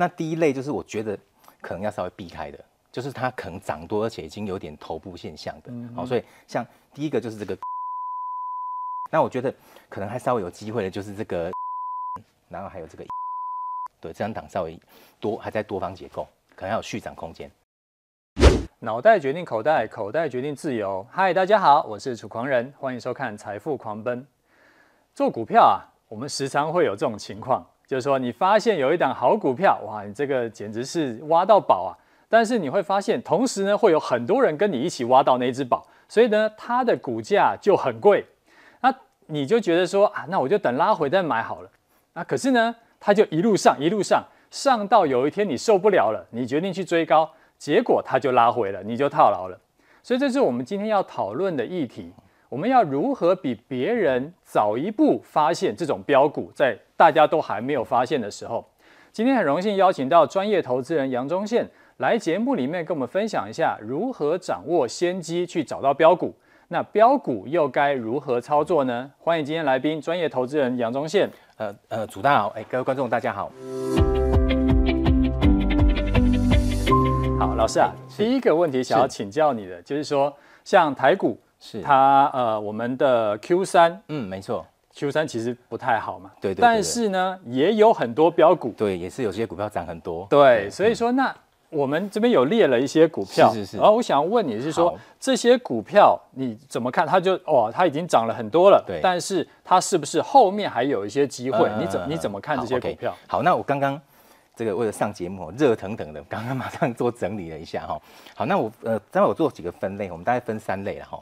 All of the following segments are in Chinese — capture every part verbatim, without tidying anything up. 那第一类就是我觉得可能要稍微避开的，就是它可能涨多，而且已经有点头部现象的。嗯、好，所以像第一个就是这个，那我觉得可能还稍微有机会的就是这个，然后还有这个，对，这张档稍微多还在多方结构，可能还有续涨空间。 脑袋决定口袋，口袋决定自由。嗨，大家好，我是楚狂人，欢迎收看《财富狂奔》。做股票啊，我们时常会有这种情况，就是说你发现有一档好股票，哇，你这个简直是挖到宝啊！但是你会发现，同时呢，会有很多人跟你一起挖到那只宝，所以呢，它的股价就很贵。那你就觉得说啊，那我就等拉回再买好了。那可是呢，它就一路上一路上上到有一天你受不了了，你决定去追高。 结果它就拉回了，你就套牢了。所以这是我们今天要讨论的议题：我们要如何比别人早一步发现这种标股，在大家都还没有发现的时候。今天很荣幸邀请到专业投资人杨忠宪来节目里面跟我们分享一下如何掌握先机去找到标股。那标股又该如何操作呢？欢迎今天来宾专业投资人杨忠宪。呃呃，主大好，哎，各位观众大家好。 好，老师啊，第一个问题想要请教你的，就是说，像台股，是它呃，我们的 Q 三，嗯，没错 ，Q 三其实不太好嘛，对对。但是呢，也有很多标股，对，也是有些股票涨很多，对。所以说，那我们这边有列了一些股票，是是是。然后我想问你是说，这些股票你怎么看？它就哦，它已经涨了很多了，对。但是它是不是后面还有一些机会？你怎你怎么看这些股票？好，那我刚刚。 这个为了上节目，热腾腾的，刚刚马上做整理了一下哈。好，那我呃，待会我做几个分类，我们大概分三类了哈。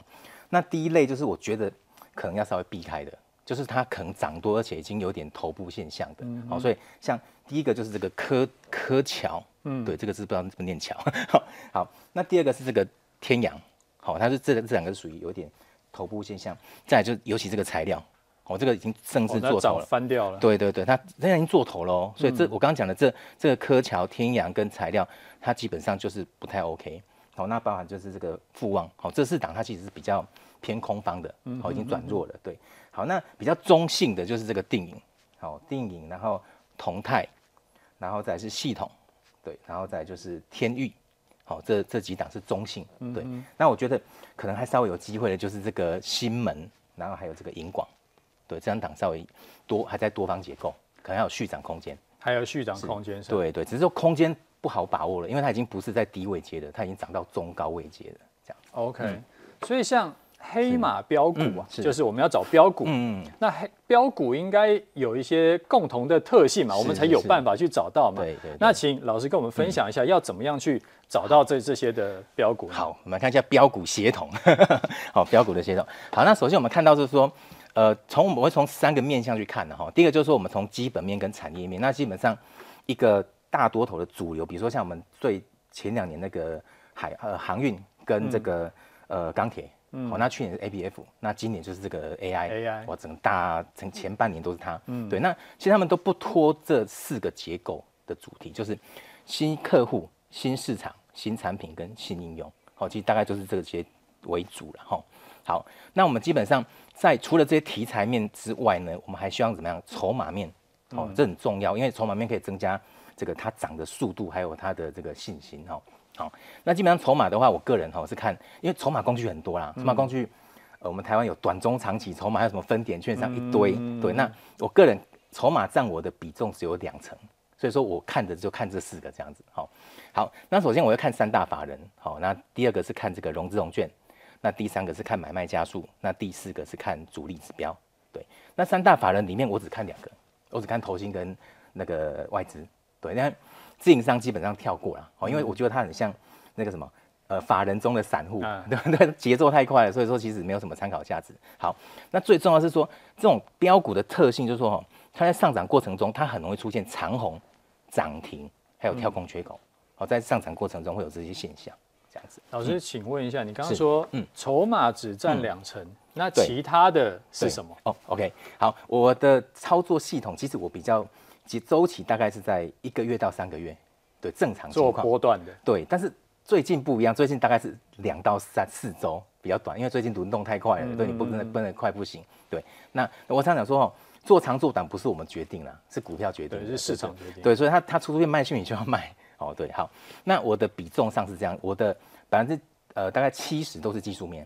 那第一类就是我觉得可能要稍微避开的，就是它可能涨多，而且已经有点头部现象的。嗯嗯好，所以像第一个就是这个科科桥，嗯，对，这个字不知道怎么念桥。好，那第二个是这个天洋，好，它是这个这两个属于有点头部现象。再来就尤其这个材料。 我、哦、这个已经甚至做头了，哦、翻掉了。对对对，它现在已经做头了、哦，所以这、嗯、我刚刚讲的这这个科桥、天洋跟材料，它基本上就是不太 OK。好、哦，那包含就是这个富旺，好、哦，这四档它其实是比较偏空方的，好、哦，已经转弱了。对，好，那比较中性的就是这个定影，好、哦，定影，然后同泰，然后再是系统，对，然后再就是天域，好、哦，这这几档是中性，对。嗯嗯那我觉得可能还稍微有机会的就是这个新门，然后还有这个银广。 对，这张档稍微多还在多方结构，可能还有续涨空间，还有续涨空间是。对对，只是说空间不好把握了，因为它已经不是在低位阶了，它已经涨到中高位阶了，这样。OK，、嗯、所以像黑马标股啊，是嗯、就是我们要找标股，嗯那黑标股应该有一些共同的特性嘛，我们才有办法去找到嘛。对 对, 對。那请老师跟我们分享一下，要怎么样去找到这这些的标股？好，我们来看一下标股协同，好，标股的协同。好，那首先我们看到就是说。 呃，从我们会从三个面向去看的哈。第一个就是说我们从基本面跟产业面，那基本上一个大多头的主流，比如说像我们最前两年那个海呃航运跟这个、嗯、呃钢铁，好、嗯哦，那去年是 A B F， 那今年就是这个 A I， 我 A I 整大整前半年都是它，嗯、对。那其实他们都不脱这四个结构的主题，就是新客户、新市场、新产品跟新应用，好、哦，其实大概就是这些为主了哈。哦 好，那我们基本上在除了这些题材面之外呢，我们还需要怎么样？筹码面，哦，嗯、这很重要，因为筹码面可以增加这个它涨的速度，还有它的这个信心，哈、哦。好，那基本上筹码的话，我个人哈、哦、是看，因为筹码工具很多啦，筹码工具，呃，我们台湾有短中长期筹码，还有什么分点券商一堆，嗯、对。那我个人筹码占我的比重只有两成，所以说我看的就看这四个这样子，好、哦。好，那首先我要看三大法人，好、哦，那第二个是看这个融资融券。 那第三个是看买卖家数，那第四个是看主力指标，对。那三大法人里面，我只看两个，我只看投信跟那个外资，对。那自营商基本上跳过了，哦，因为我觉得它很像那个什么，呃，法人中的散户，啊、对对，节奏太快了，所以说其实没有什么参考价值。好，那最重要是说这种标股的特性，就是说哦，它在上涨过程中，它很容易出现长红、涨停，还有跳空缺口，好、嗯哦，在上涨过程中会有这些现象。 这样子，老师，请问一下，你刚刚说，嗯，筹码只占两成，那其他的是什么？哦 ，OK， 好，我的操作系统其实我比较，其周期大概是在一个月到三个月，对，正常情况做波段的，对，但是最近不一样，最近大概是两到三四周，比较短，因为最近轮动太快了，嗯、对你不跟得奔得快不行。对，那我常讲说哦，做长做短不是我们决定啦，是股票决定的，对，是市场决定。对，所以它它出现卖讯你就要卖哦。对，好，那我的比重上是这样，我的百分之呃大概七十都是技术面，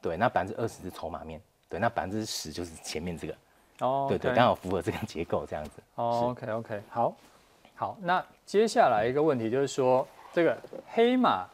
对，那百分之二十是筹码面，对，那百分之十就是前面这个。哦， oh, okay. 对对，刚好符合这个结构这样子。哦、oh, ，OK OK， 好，好，那接下来一个问题就是说，这个黑马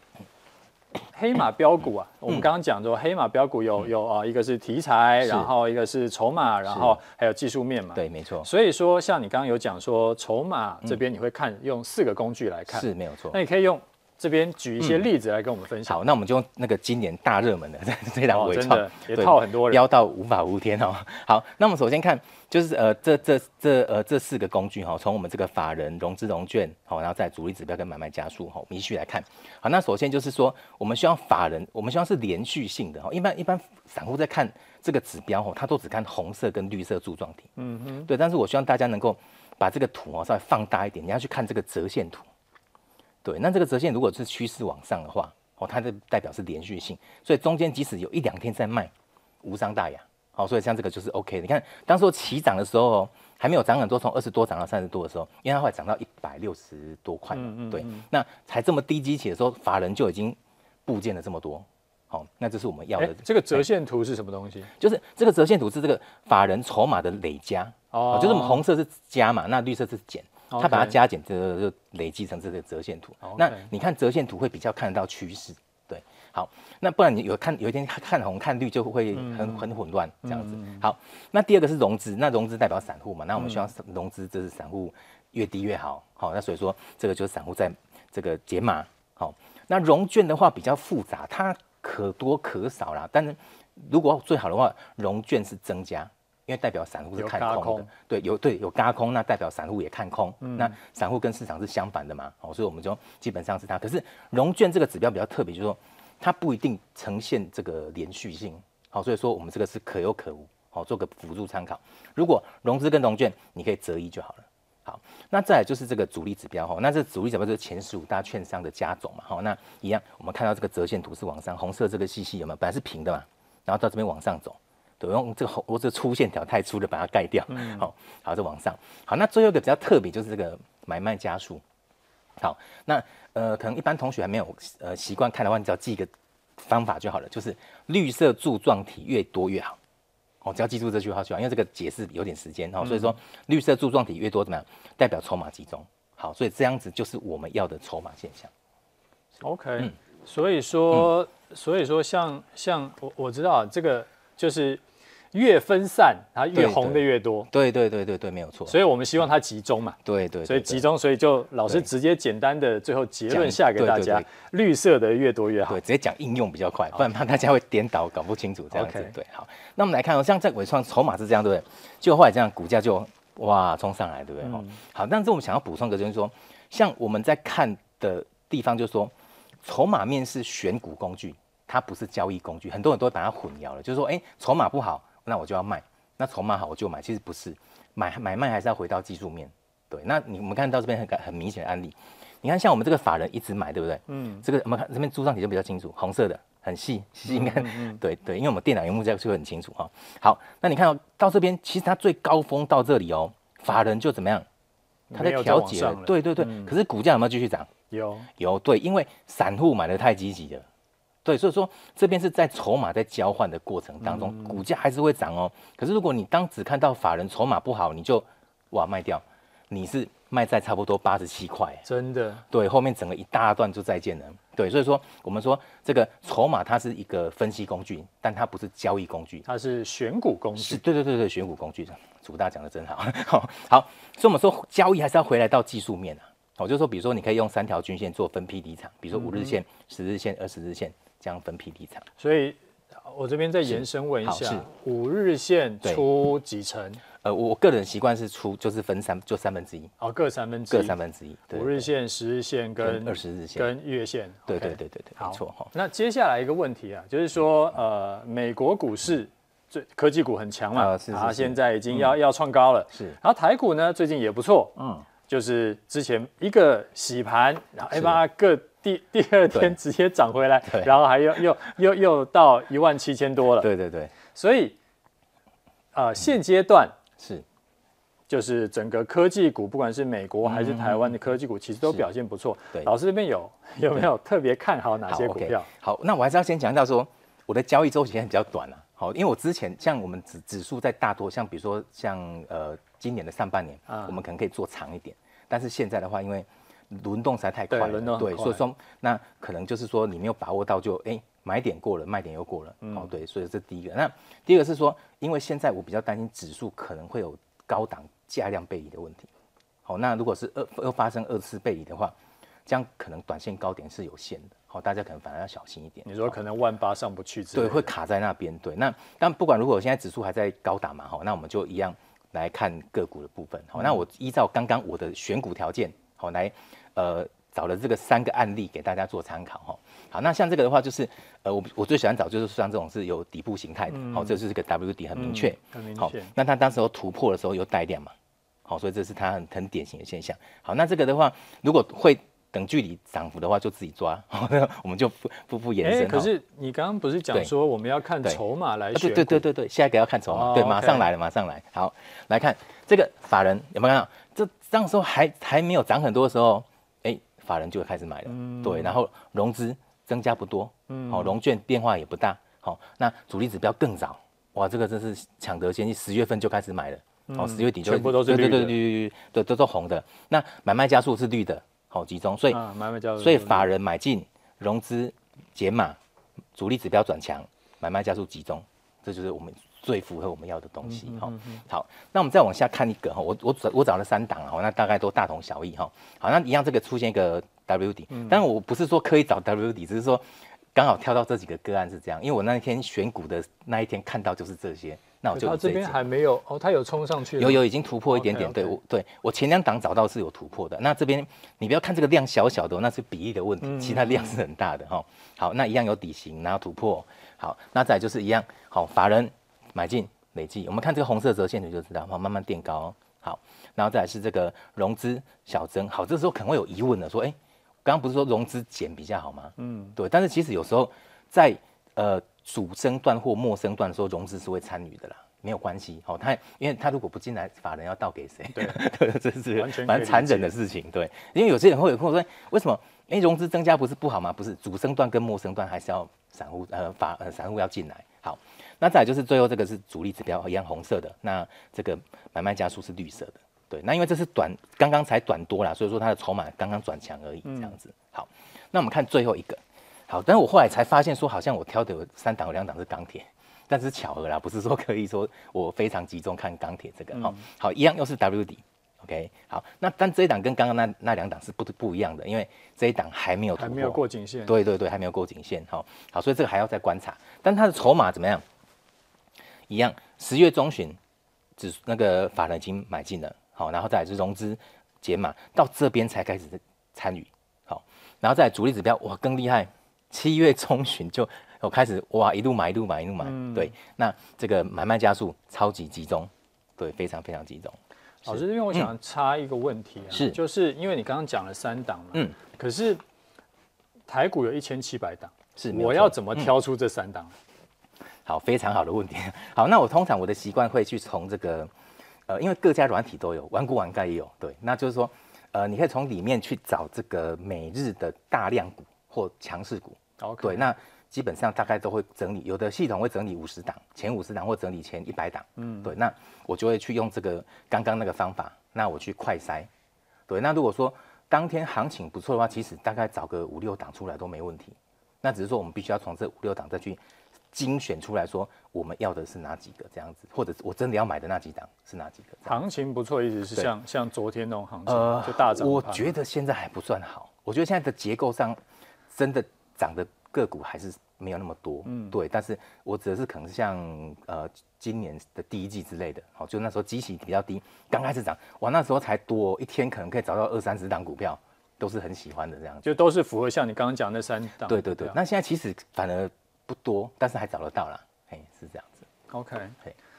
黑马标股啊，嗯、我们刚刚讲说黑马标股有、嗯、有啊、呃，一个是题材，然后一个是筹码，然后还有技术面嘛。对，没错。所以说，像你刚刚有讲说筹码这边，你会看、嗯、用四个工具来看，是没有错。那你可以用。 这边举一些例子来跟我们分享。嗯、好，那我们就用那个今年大热门的这档微创，也套很多人，飙到无法无天哦。好，那我们首先看，就是呃这这这呃这四个工具哈、哦，从我们这个法人融资融券好、哦，然后再主力指标跟买卖家数哈、哦，我们依序来看。好，那首先就是说，我们希望法人，我们希望是连续性的哈、哦。一般一般散户在看这个指标哈、哦，他都只看红色跟绿色柱状体。嗯哼。对，但是我希望大家能够把这个图哦稍微放大一点，你要去看这个折线图。 对，那这个折线如果是趋势往上的话，哦，它的代表是连续性，所以中间即使有一两天在卖，无伤大雅，好、哦，所以像这个就是 OK 的。你看，当时起涨的时候、哦，还没有涨很多，从二十多涨到三十多的时候，因为它会涨到一百六十多块嘛，嗯嗯嗯对，那才这么低基期的时候，法人就已经布建了这么多，好、哦，那这是我们要的。这个折线图是什么东西？就是这个折线图是这个法人筹码的累加，哦, 哦，就是我们红色是加嘛，那绿色是减。 它 Okay. 把它加减，就累积成这个折线图。Okay. 那你看折线图会比较看得到趋势，对。好，那不然你有看有一天看红看绿就会很、嗯、很混乱这样子。嗯、好，那第二个是融资，那融资代表散户嘛，那我们希望融资就是散户越低越好。好、哦，那所以说这个就是散户在这个解码。好、哦，那融券的话比较复杂，它可多可少啦。但是如果最好的话，融券是增加。 因为代表散户是看空的，对，有对有轧空，那代表散户也看空，嗯、那散户跟市场是相反的嘛，哦，所以我们就基本上是它。可是融券这个指标比较特别，就是说它不一定呈现这个连续性，好、哦，所以说我们这个是可有可无，好、哦，做个辅助参考。如果融资跟融券，你可以择一就好了。好，那再来就是这个主力指标，哈、哦，那这主力指标就是前十五大券商的加总嘛，好、哦，那一样，我们看到这个折线图是往上，红色这个细细有没有？本来是平的嘛，然后到这边往上走。 对，用这个红，我这粗线条太粗了，把它盖掉。嗯、好，好，再往上。好，那最后一个比较特别就是这个买卖家数。好，那呃，可能一般同学还没有呃习惯看的话，你只要记一个方法就好了，就是绿色柱状体越多越好。哦，只要记住这句话就好，因为这个解释有点时间哦，所以说绿色柱状体越多怎么样，代表筹码集中。好，所以这样子就是我们要的筹码现象。OK，、嗯、所以说，嗯、所以说像像我我知道这个。 就是越分散，它越红的越多。对对对对对，没有错。所以我们希望它集中嘛。对对。所以集中，所以就老师直接简单的最后结论下给大家：绿色的越多越好。对，直接讲应用比较快，不然怕大家会颠倒，搞不清楚这样子。对，好。那我们来看哦，像在伟创筹码是这样，对不对？就后来这样，股价就哇冲上来，对不对？嗯、好，但是我们想要补充个就是说，像我们在看的地方，就是说筹码面是选股工具。 它不是交易工具，很多人都把它混淆了，就是说，哎、欸，筹码不好，那我就要卖；那筹码好，我就买。其实不是，买买卖还是要回到技术面。对，那你我们看到这边很很明显的案例，你看像我们这个法人一直买，对不对？嗯，这个我们看这边柱状体就比较清楚，红色的很细，细应该、嗯嗯嗯、对对，因为我们电脑屏幕这样就很清楚哈、哦。好，那你看、哦、到这边，其实它最高峰到这里哦，法人就怎么样？它在调节了，了对对对。嗯、可是股价有没有继续涨？有有对，因为散户买的太积极了。 对，所以说这边是在筹码在交换的过程当中，股价还是会涨哦。可是如果你当只看到法人筹码不好，你就哇卖掉，你是卖在差不多八十七块，真的。对，后面整个一大段就再见了。对，所以说我们说这个筹码它是一个分析工具，但它不是交易工具，它是选股工具。是，对对对对，选股工具。主大讲的真好，好，所以我们说交易还是要回来到技术面啊。我就说，比如说你可以用三条均线做分批离场，比如说五日线、十日线、二十日线。 这样分批离场，所以我这边再延伸问一下，五日线出几成？呃，我个人习惯是出，就是分三，就三分之一。哦，各三分之一，各三分之一。五日线、十日线跟二十日线跟月线。对对对对对，没错哈。那接下来一个问题啊，就是说，呃，美国股市最科技股很强嘛，啊，现在已经要要创高了。是。然后台股呢，最近也不错，嗯，就是之前一个洗盘，然后哎把各。第第二天直接涨回来，然后还又又又又到一万七千多了。对对对，所以啊、呃，现阶段是就是整个科技股，不管是美国还是台湾的科技股，其实都表现不错。对，老师这边有有没有特别看好哪些股票？ 好, okay, 好，那我还是要先强调说，我的交易周期比较短啊。好，因为我之前像我们指指数在大多，像比如说像呃今年的上半年，啊、我们可能可以做长一点，但是现在的话，因为轮动实在太快了， 对, 对，所以说那可能就是说你没有把握到就，就哎买点过了，卖点又过了，嗯、哦对，所以这第一个。那第二个是说，因为现在我比较担心指数可能会有高档价量背离的问题。好，那如果是二又发生二次背离的话，这样可能短线高点是有限的。好，大家可能反而要小心一点。你说可能万八上不去之类的，对，会卡在那边。对，那但不管如果现在指数还在高档嘛，好，那我们就一样来看个股的部分。好，那我依照刚刚我的选股条件。好，来，呃，找了这个三个案例给大家做参考哈。好，那像这个的话，就是呃，我我最喜欢找就是像这种是有底部形态的，好、嗯，这就是个 W 底很明确、嗯，很明确。好，那它当时候突破的时候有带量嘛，好，所以这是它很很典型的现象。好，那这个的话，如果会等距离涨幅的话，就自己抓，好，我们就不不不延伸。哎、欸，可是你刚刚不是讲说我们要看筹码来选股？对对对对，下一个要看筹码，哦、对，马上来了，马上来。好，来看这个法人有没有看到？这这样时候还还没有涨很多的时候，哎、欸，法人就会开始买了，嗯、对，然后融资增加不多，嗯，好、哦，融券变化也不大，好、哦，那主力指标更早，哇，这个真是抢得先机，十月份就开始买了，嗯、哦，十月底就全部都是绿的，对对对对，都都红的，那买卖家数是绿的，好、哦、集中，所以、啊、买卖家数，所以法人买进，融资减码，主力指标转强，买卖家数集中，这就是我们最符合我们要的东西哈、嗯嗯嗯。好，那我们再往下看一个哈，我我我找了三档哈，那大概都大同小异哈。好，那一样这个出现一个 W 底，嗯、但我不是说刻意找 W 底，只是说刚好跳到这几个个案是这样，因为我那一天选股的那一天看到就是这些，那我就它这边还没有哦，它有冲上去，有有已经突破一点点， okay, okay. 对我对我前两档找到是有突破的，那这边你不要看这个量小小的，那是比例的问题，嗯、其他量是很大的哈。好，那一样有底型，然后突破，好，那再来就是一样好法人。买进累计，我们看这个红色折线图就知道，好，慢慢垫高、哦。好，然后再来是这个融资小增。好，这时候可能会有疑问了，说，哎，刚刚不是说融资减比较好吗？嗯，对。但是其实有时候在呃主升段或末升段的时候，融资是会参与的啦，没有关系。好、哦，他因为他如果不进来，法人要倒给谁？对，对，这是蛮残忍的事情。对，因为有些人会有跟我说，为什么？哎，融资增加不是不好吗？不是，主升段跟末升段还是要散户呃法呃散户要进来。好。那再来就是最后这个是主力指标一样红色的，那这个买卖家数是绿色的，对，那因为这是短刚刚才短多啦，所以说它的筹码刚刚转强而已，这样子。好，那我们看最后一个，好，但是我后来才发现说，好像我挑的有三档有两档是钢铁，但是巧合啦，不是说可以说我非常集中看钢铁这个，好、嗯，好，一样又是 W 底 ，OK， 好，那但这一档跟刚刚那那两档是不不一样的，因为这一档还没有突破，还没有过颈线，对对对，还没有过颈线，好，好，所以这个还要再观察，但它的筹码怎么样？一样，十月中旬，指那个法人已经买进了，好，然后再来是融资解码，到这边才开始参与，好，然后再来主力指标，哇，更厉害，七月中旬就我开始哇，一路买一路买一路买，嗯、对，那这个买卖家数超级集中，对，非常非常集中。老师，因为我想插一个问题啊，是、嗯，就是因为你刚刚讲了三档嘛，嗯，可是台股有一千七百档，是，我要怎么挑出这三档？嗯好，非常好的问题。好，那我通常我的习惯会去从这个，呃，因为各家软体都有，玩股玩概也有，对，那就是说，呃，你可以从里面去找这个每日的大量股或强势股。Okay. 对，那基本上大概都会整理，有的系统会整理五十档，前五十档或整理前一百档。嗯，对，那我就会去用这个刚刚那个方法，那我去快筛。对，那如果说当天行情不错的话，其实大概找个五六档出来都没问题。那只是说我们必须要从这五六档再去。精选出来说我们要的是哪几个这样子，或者我真的要买的那几档是哪几个？行情不错，意思是像像昨天那种行情、呃、就大涨。我觉得现在还不算好，我觉得现在的结构上真的涨的个股还是没有那么多，嗯，对。但是我指的是可能像呃今年的第一季之类的，好、哦，就那时候基期比较低，刚开始涨，哇，那时候才多、哦、一天可能可以找到二三十档股票，都是很喜欢的这样，就都是符合像你刚刚讲那三档。对对对，那现在其实反而。不多，但是还找得到啦，哎，是这样子。OK，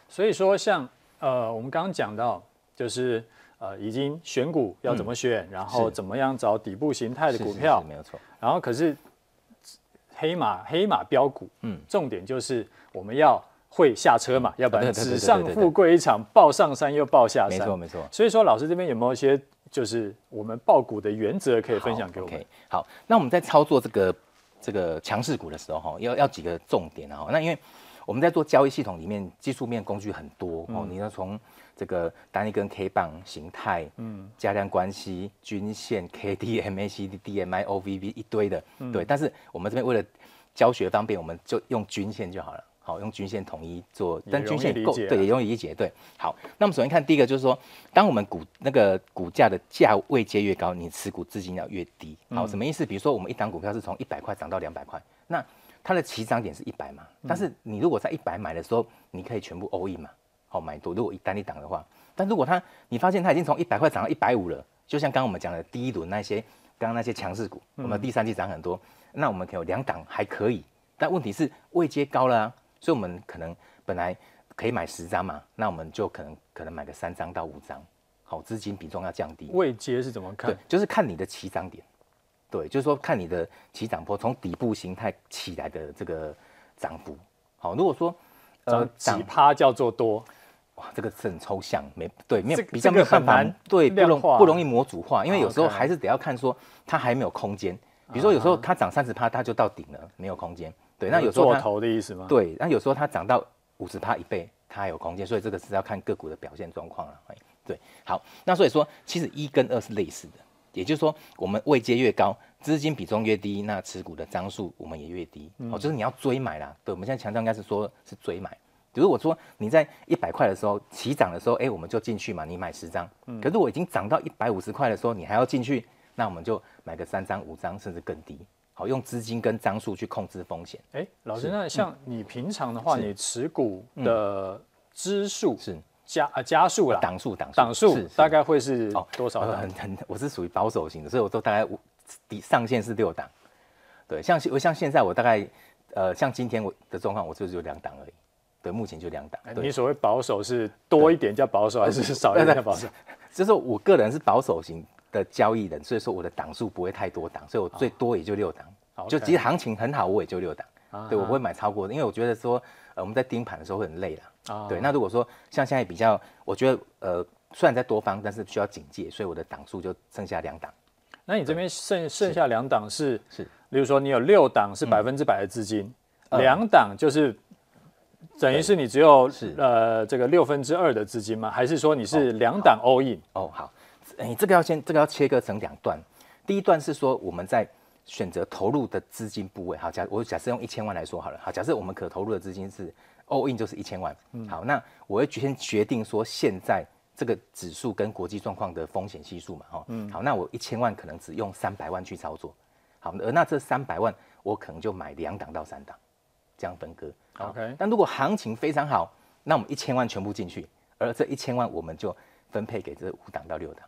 所以说像呃，我们刚刚讲到，就是呃已经选股要怎么选，嗯、然后怎么样找底部形态的股票，没有错。然后可是黑马黑马标股，嗯，重点就是我们要。 会下车嘛？要不然纸上富贵一场，抱上山又抱下山。没错没错。所以说，老师这边有没有一些就是我们抱股的原则可以分享给我们？ Okay, 好，那我们在操作这个这个强势股的时候，哈，要要几个重点啊。那因为我们在做交易系统里面，技术面工具很多哦。嗯、你要从这个单一根 K 棒形态、嗯，价量关系、均线、K D、M A C D、D M I、O V B 一堆的，嗯、对。但是我们这边为了教学方便，我们就用均线就好了。 好，用均线统一做，但均线够，对，也容易理解，对。好，那我们首先看第一个，就是说，当我们股那个股价的价位阶越高，你持股资金要越低。好，嗯、什么意思？比如说，我们一档股票是从一百块涨到两百块，那它的起涨点是一百嘛，但是你如果在一百买的时候，你可以全部 all in 嘛，好买多。如果一单一档的话，但如果它你发现它已经从一百块涨到一百五了，就像刚刚我们讲的第一轮那些，刚刚那些强势股，我们第三季涨很多，嗯、那我们可以有两档还可以，但问题是位阶高了啊。 所以，我们可能本来可以买十张嘛，那我们就可能可能买个三张到五张，好，资金比重要降低。位阶是怎么看？对，就是看你的起涨点，对，就是说看你的起涨波，从底部形态起来的这个涨幅。好，如果说呃几趴叫做多，哇，这个是很抽象，没对，没有比较没有办法，对，不容不容易模组化，因为有时候还是得要看说它还没有空间。比如说有时候它涨三十趴，它就到顶了，没有空间。 对，那有时候做头的意思吗？对，那有时候它涨到五十趴一倍，它还有空间，所以这个是要看个股的表现状况了。对，好，那所以说，其实一跟二是类似的，也就是说，我们位阶越高，资金比重越低，那持股的张数我们也越低。嗯、哦，就是你要追买啦。对，我们现在强调应该是说是追买。如果说你在一百块的时候起涨的时候，哎、欸，我们就进去嘛，你买十张。嗯、可是我已经涨到一百五十块的时候，你还要进去，那我们就买个三张、五张，甚至更低。 好，用资金跟张数去控制风险。哎、欸，老师，那像你平常的话，嗯、你持股的支数是加啊加数啦，档数档档数大概会是多少、哦呃？很很，我是属于保守型的，所以我都大概五上限是六档。对，像我像现在我大概呃，像今天我的状况，我就只有两档而已。对，目前就两档。你所谓保守是多一点叫保守，还是少一点叫保守？就是我个人是保守型。 的交易人，所以说我的档数不会太多档，所以我最多也就六档。Oh, 就即使行情很好，我也就六档。Uh huh. 对，我不会买超过，因为我觉得说，呃，我们在盯盘的时候会很累啦。Uh huh. 对，那如果说像现在比较，我觉得呃，虽然在多方，但是需要警戒，所以我的档数就剩下两档。那你这边剩剩下两档是是，例如说你有六档是百分之百的资金，两档、嗯、就是。 等于是你只有呃这个六分之二的资金吗？还是说你是两档 all in？ 哦，好，你、欸、这个要先这个要切割成两段。第一段是说我们在选择投入的资金部位，好，假我假设用一千万来说好了，好，假设我们可投入的资金是 all in 就是一千万，嗯、好，那我会先决定说现在这个指数跟国际状况的风险系数嘛，哈、哦，嗯、好，那我一千万可能只用三百万去操作，好，而那这三百万我可能就买两档到三档。 这样分割 ，OK。但如果行情非常好，那我们一千万全部进去，而这一千万我们就分配给这五档到六档，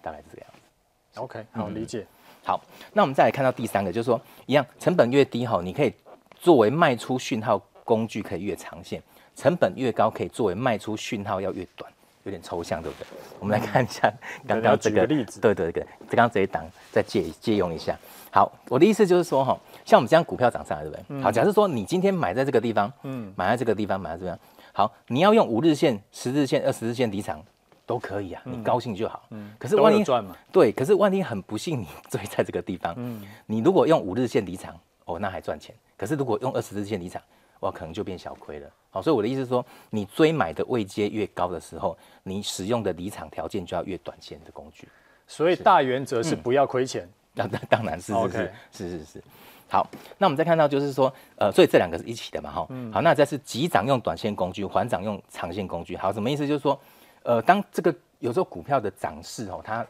大概是这样子。OK， 好、嗯、理解。好，那我们再来看到第三个，就是说一样，成本越低哈，你可以作为卖出讯号工具可以越长线，成本越高可以作为卖出讯号要越短，有点抽象，对不对？我们来看一下刚刚这个例子，对对对，刚刚这一档再借借用一下。好，我的意思就是说哈。 像我们这样股票涨上来，对不对？嗯、好，假设说你今天买在这个地方，嗯，买在这个地方，买在这边，好，你要用五日线、十日线、二十日线离场都可以啊，嗯、你高兴就好。嗯，可是万一赚嘛，对，可是万一很不幸你追在这个地方，嗯，你如果用五日线离场，哦，那还赚钱。可是如果用二十日线离场，哇，可能就变小亏了。好，所以我的意思是说，你追买的位阶越高的时候，你使用的离场条件就要越短线的工具。所以大原则是不要亏钱。那、嗯、当然是是是 是, 是是是。 好，那我们再看到就是说，呃，所以这两个是一起的嘛，哈、嗯。好，那再是急涨用短线工具，缓涨用长线工具。好，什么意思？就是说，呃，当这个有时候股票的涨势哦，它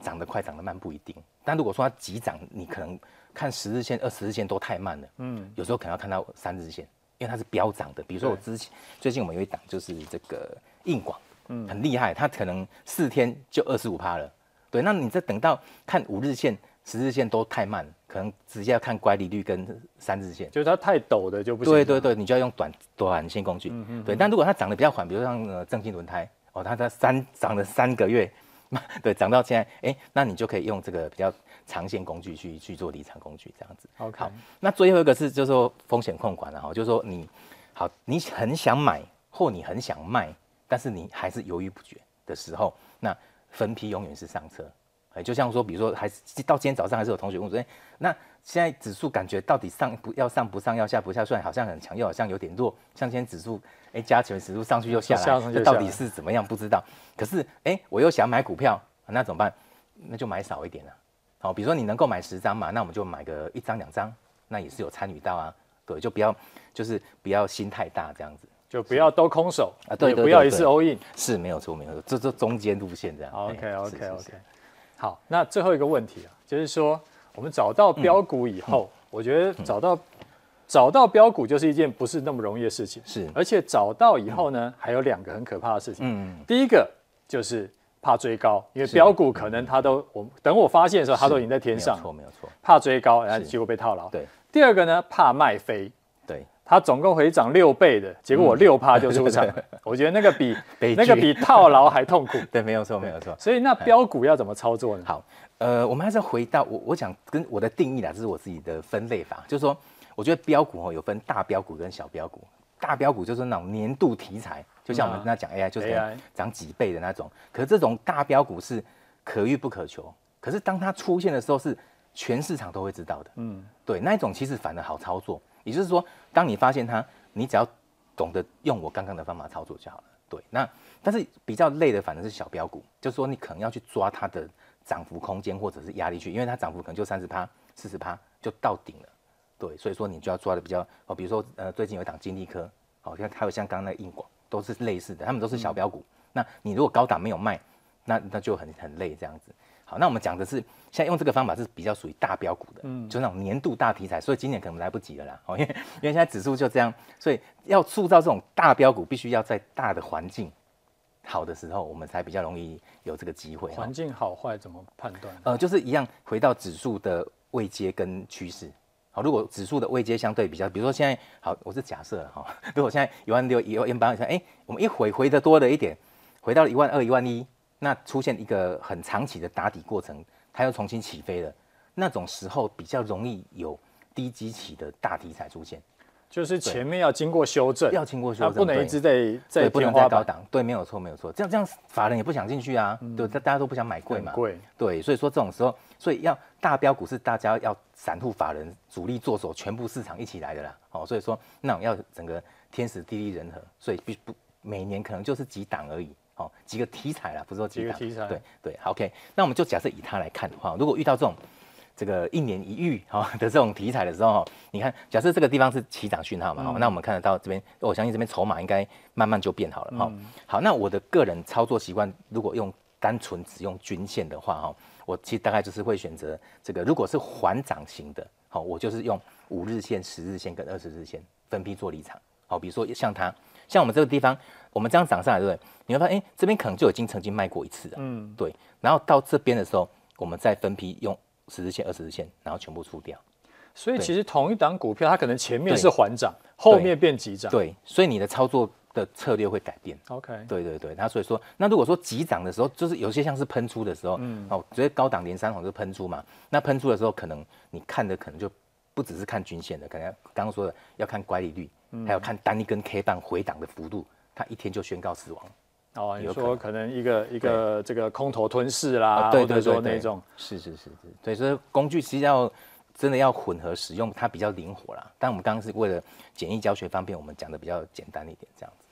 涨得快、涨得慢不一定。但如果说它急涨，你可能看十日线、二十日线都太慢了，嗯，有时候可能要看到三日线，因为它是飙涨的。比如说我之前最近我们有一档就是这个硬广，嗯，很厉害，它可能四天就二十五趴了。对，那你再等到看五日线。 十日线都太慢，可能直接要看乖离率跟三日线，就是它太陡的就不行。对对对，你就要用短短线工具。嗯嗯。对，但如果它涨得比较缓，比如像呃正金轮胎，哦，它在三涨了三个月，对，涨到现在，哎，那你就可以用这个比较长线工具去去做离场工具这样子。Okay. 好，那最后一个是就是说风险控管了、啊、哈，就是说你好，你很想买或你很想卖，但是你还是犹豫不决的时候，那分批永远是上车。哎，就像说，比如说还是到今天早上还是有同学问我说，哎，那现在指数感觉到底上不要上不上要下不下，虽然好像很强又好像有点弱，像今天指数。 哎，加权指数上去又下来，这到底是怎么样？不知道。可是，哎，我又想买股票，那怎么办？那就买少一点啊。好，比如说你能够买十张嘛，那我们就买个一张两张，那也是有参与到啊。对，就不要，就是不要心太大这样子，就不要都空手啊，对，不要一次 all in。是没有错，没有错，这这中间路线这样。OK OK OK。好，那最后一个问题啊，就是说我们找到标股以后，我觉得找到。 找到标股就是一件不是那么容易的事情，是，而且找到以后呢，嗯、还有两个很可怕的事情。嗯，第一个就是怕追高，因为标股可能它都，我等我发现的时候，它都已经在天上，没有错，没有错。怕追高，然后结果被套牢。对。第二个呢，怕卖飞，对，它总共回涨六倍的，结果我六趴就出场，嗯、我觉得那个比那个比套牢还痛苦。对，没有错，没有错。所以那标股要怎么操作呢？好，呃，我们还是回到我我讲跟我的定义啦，这是我自己的分类法，就是说。 我觉得标股哦有分大标股跟小标股，大标股就是那种年度题材，就像我们刚才讲 A I 就是涨几倍的那种。可是这种大标股是可遇不可求，可是当它出现的时候是全市场都会知道的。嗯，对，那一种其实反而好操作。也就是说，当你发现它，你只要懂得用我刚刚的方法操作就好了。对，那但是比较累的反而是小标股，就是说你可能要去抓它的涨幅空间或者是压力去，因为它涨幅可能就三十趴、四十趴就到顶了。 对，所以说你就要抓的比较哦，比如说呃，最近有一档金利科，哦，像还有像刚刚那硬广，都是类似的，他们都是小标股。嗯、那你如果高档没有卖，那那就很很累这样子。好，那我们讲的是现在用这个方法是比较属于大标股的，嗯，就是那种年度大题材，所以今年可能来不及了啦，哦，因为因为现在指数就这样，所以要塑造这种大标股，必须要在大的环境好的时候，我们才比较容易有这个机会。环境好坏怎么判断？呃，就是一样回到指数的位阶跟趋势。 好，如果指数的位阶相对比较，比如说现在好，我是假设了哈，如果现在一万六、一万八，哎，我们一回回的多了一点，回到一万二、一万一，那出现一个很长期的打底过程，它又重新起飞了，那种时候比较容易有低基期的大题材出现，就是前面要经过修正，要经过修正，不能一直在在不能在高档，对，没有错，没有错，这样这样法人也不想进去啊，嗯、对，大家都不想买贵嘛，贵，对，所以说这种时候。 所以要大标股是大家要散户法人主力做手，全部市场一起来的啦。哦，所以说那种要整个天时地利人和，所以必不每年可能就是几档而已。哦，几个题材啦，不是说几档。几个题材。对对 ，OK。那我们就假设以它来看的话，如果遇到这种这个一年一遇哈、哦、的这种题材的时候，你看假设这个地方是起涨讯号嘛，嗯、那我们看得到这边，我相信这边筹码应该慢慢就变好了。好、嗯哦，好，那我的个人操作习惯，如果用单纯只用均线的话，哈、哦。 我其实大概就是会选择这个，如果是缓涨型的，好、哦，我就是用五日线、十日线跟二十日线分批做离场。好、哦，比如说像它，像我们这个地方，我们这样涨上来，对不对？你会发现，哎，这边可能就已经曾经卖过一次了，嗯，对。然后到这边的时候，我们再分批用十日线、二十日线，然后全部出掉。所以其实同一档股票，它可能前面是缓涨，后面变急涨。对，所以你的操作。 的策略会改变 ，OK， 对对对，那所以说，那如果说急涨的时候，就是有些像是喷出的时候，嗯，哦，所以高档连三红就喷出嘛，那喷出的时候，可能你看的可能就不只是看均线的，可能刚刚说的要看乖离率，嗯、还有看单一根 K 棒回档的幅度，它一天就宣告死亡。哦，你说可能一个一个这个空头吞噬啦，对对对，那种是是是是，对，所以工具其实要。 真的要混合使用，它比较灵活啦。但我们刚刚是为了简易教学方便，我们讲的比较简单一点，这样子。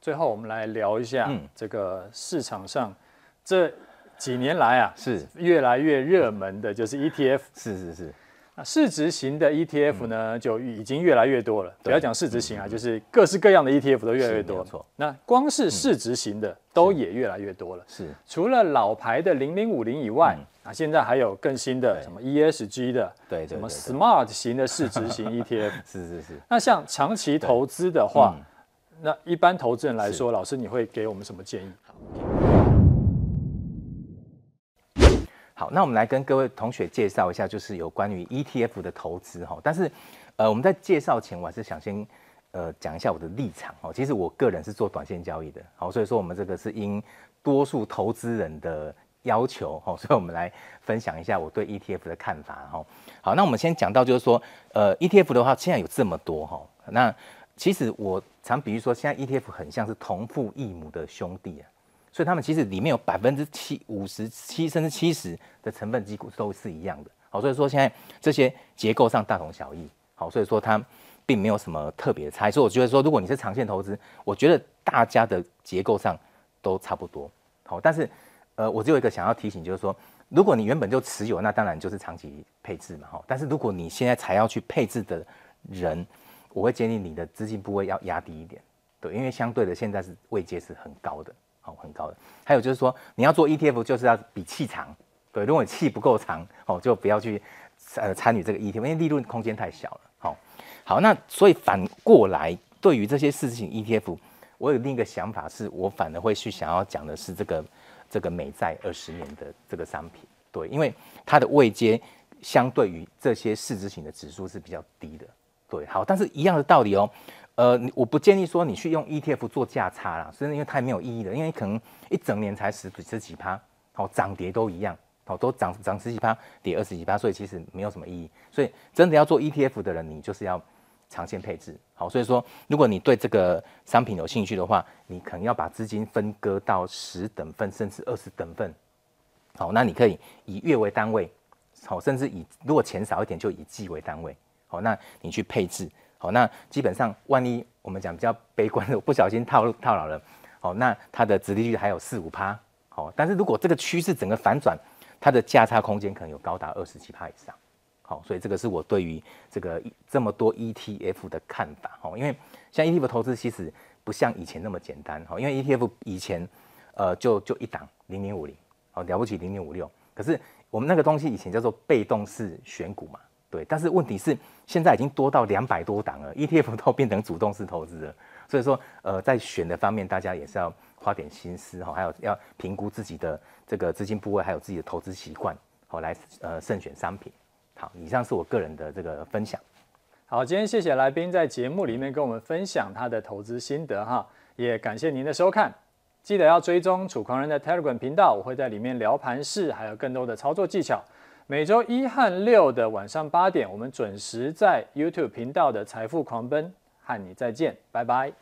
最后，我们来聊一下这个市场上、嗯、这几年来啊，是越来越热门的，就是 E T F。是是是。那市值型的 E T F 呢，嗯、就已经越来越多了。不要讲市值型啊，嗯、就是各式各样的 E T F 都越来越多。那光是市值型的、嗯、都也越来越多了。是。除了老牌的零零五零以外。嗯 啊，现在还有更新的什么 E S G 的， 对， 对， 对， 对， 什么 Smart 型的市值型 E T F， 是是是。那像长期投资的话，嗯、那一般投资人来说，老师你会给我们什么建议？好，那我们来跟各位同学介绍一下，就是有关于 E T F 的投资哈。但是，呃，我们在介绍前，我还是想先。 呃，讲一下我的立场哦。其实我个人是做短线交易的，好，所以说我们这个是因多数投资人的要求哦，所以我们来分享一下我对 E T F 的看法哦。好，那我们先讲到就是说，呃 ，E T F 的话，现在有这么多哈、哦，那其实我常比喻说，现在 E T F 很像是同父异母的兄弟啊，所以他们其实里面有百分之七、五十七甚至七十的成分几乎都是一样的。好，所以说现在这些结构上大同小异。好，所以说它并没有什么特别的差异。所以我觉得说，如果你是长线投资，我觉得大家的结构上都差不多。好，但是呃，我只有一个想要提醒，就是说，如果你原本就持有，那当然就是长期配置嘛。哈，但是如果你现在才要去配置的人，我会建议你的资金部位要压低一点，对，因为相对的现在是位阶是很高的，好，很高的。还有就是说，你要做 E T F 就是要比气长，对，如果你气不够长，哦，就不要去呃参与这个 E T F， 因为利润空间太小了。好，好，那所以反过来，对于这些事情 E T F， 我有另一个想法是，我反而会去想要讲的是这个。这个美债二十年的这个商品，对，因为它的位阶相对于这些市值型的指数是比较低的，对，好，但是一样的道理哦，呃，我不建议说你去用 E T F 做价差啦，所以因为太没有意义了，因为可能一整年才十十几趴，哦，涨跌都一样，哦，都涨涨十几趴，跌二十几趴，所以其实没有什么意义，所以真的要做 E T F 的人，你就是要长线配置，好，所以说，如果你对这个商品有兴趣的话，你可能要把资金分割到十等份，甚至二十等份，好，那你可以以月为单位，好，甚至以如果钱少一点就以季为单位，好，那你去配置，好，那基本上万一我们讲比较悲观的，不小心套套牢了，好，那它的殖利率还有四五趴，好，但是如果这个趋势整个反转，它的价差空间可能有高达二十七趴以上。好，所以这个是我对于这个这么多 E T F 的看法哦，因为像 E T F 投资其实不像以前那么简单哦，因为 E T F 以前呃就就一档零零五零哦，了不起零零五六，可是我们那个东西以前叫做被动式选股嘛，对，但是问题是现在已经多到两百多档了 ，E T F 都变成主动式投资了，所以说呃在选的方面大家也是要花点心思哦，还有要评估自己的这个资金部位，还有自己的投资习惯哦，来呃慎选商品。好，以上是我个人的这个分享。好，今天谢谢来宾在节目里面跟我们分享他的投资心得哈，也感谢您的收看。记得要追踪楚狂人的 Telegram 频道，我会在里面聊盘势，还有更多的操作技巧。每周一和六的晚上八点，我们准时在 YouTube 频道的财富狂奔和你再见，拜拜。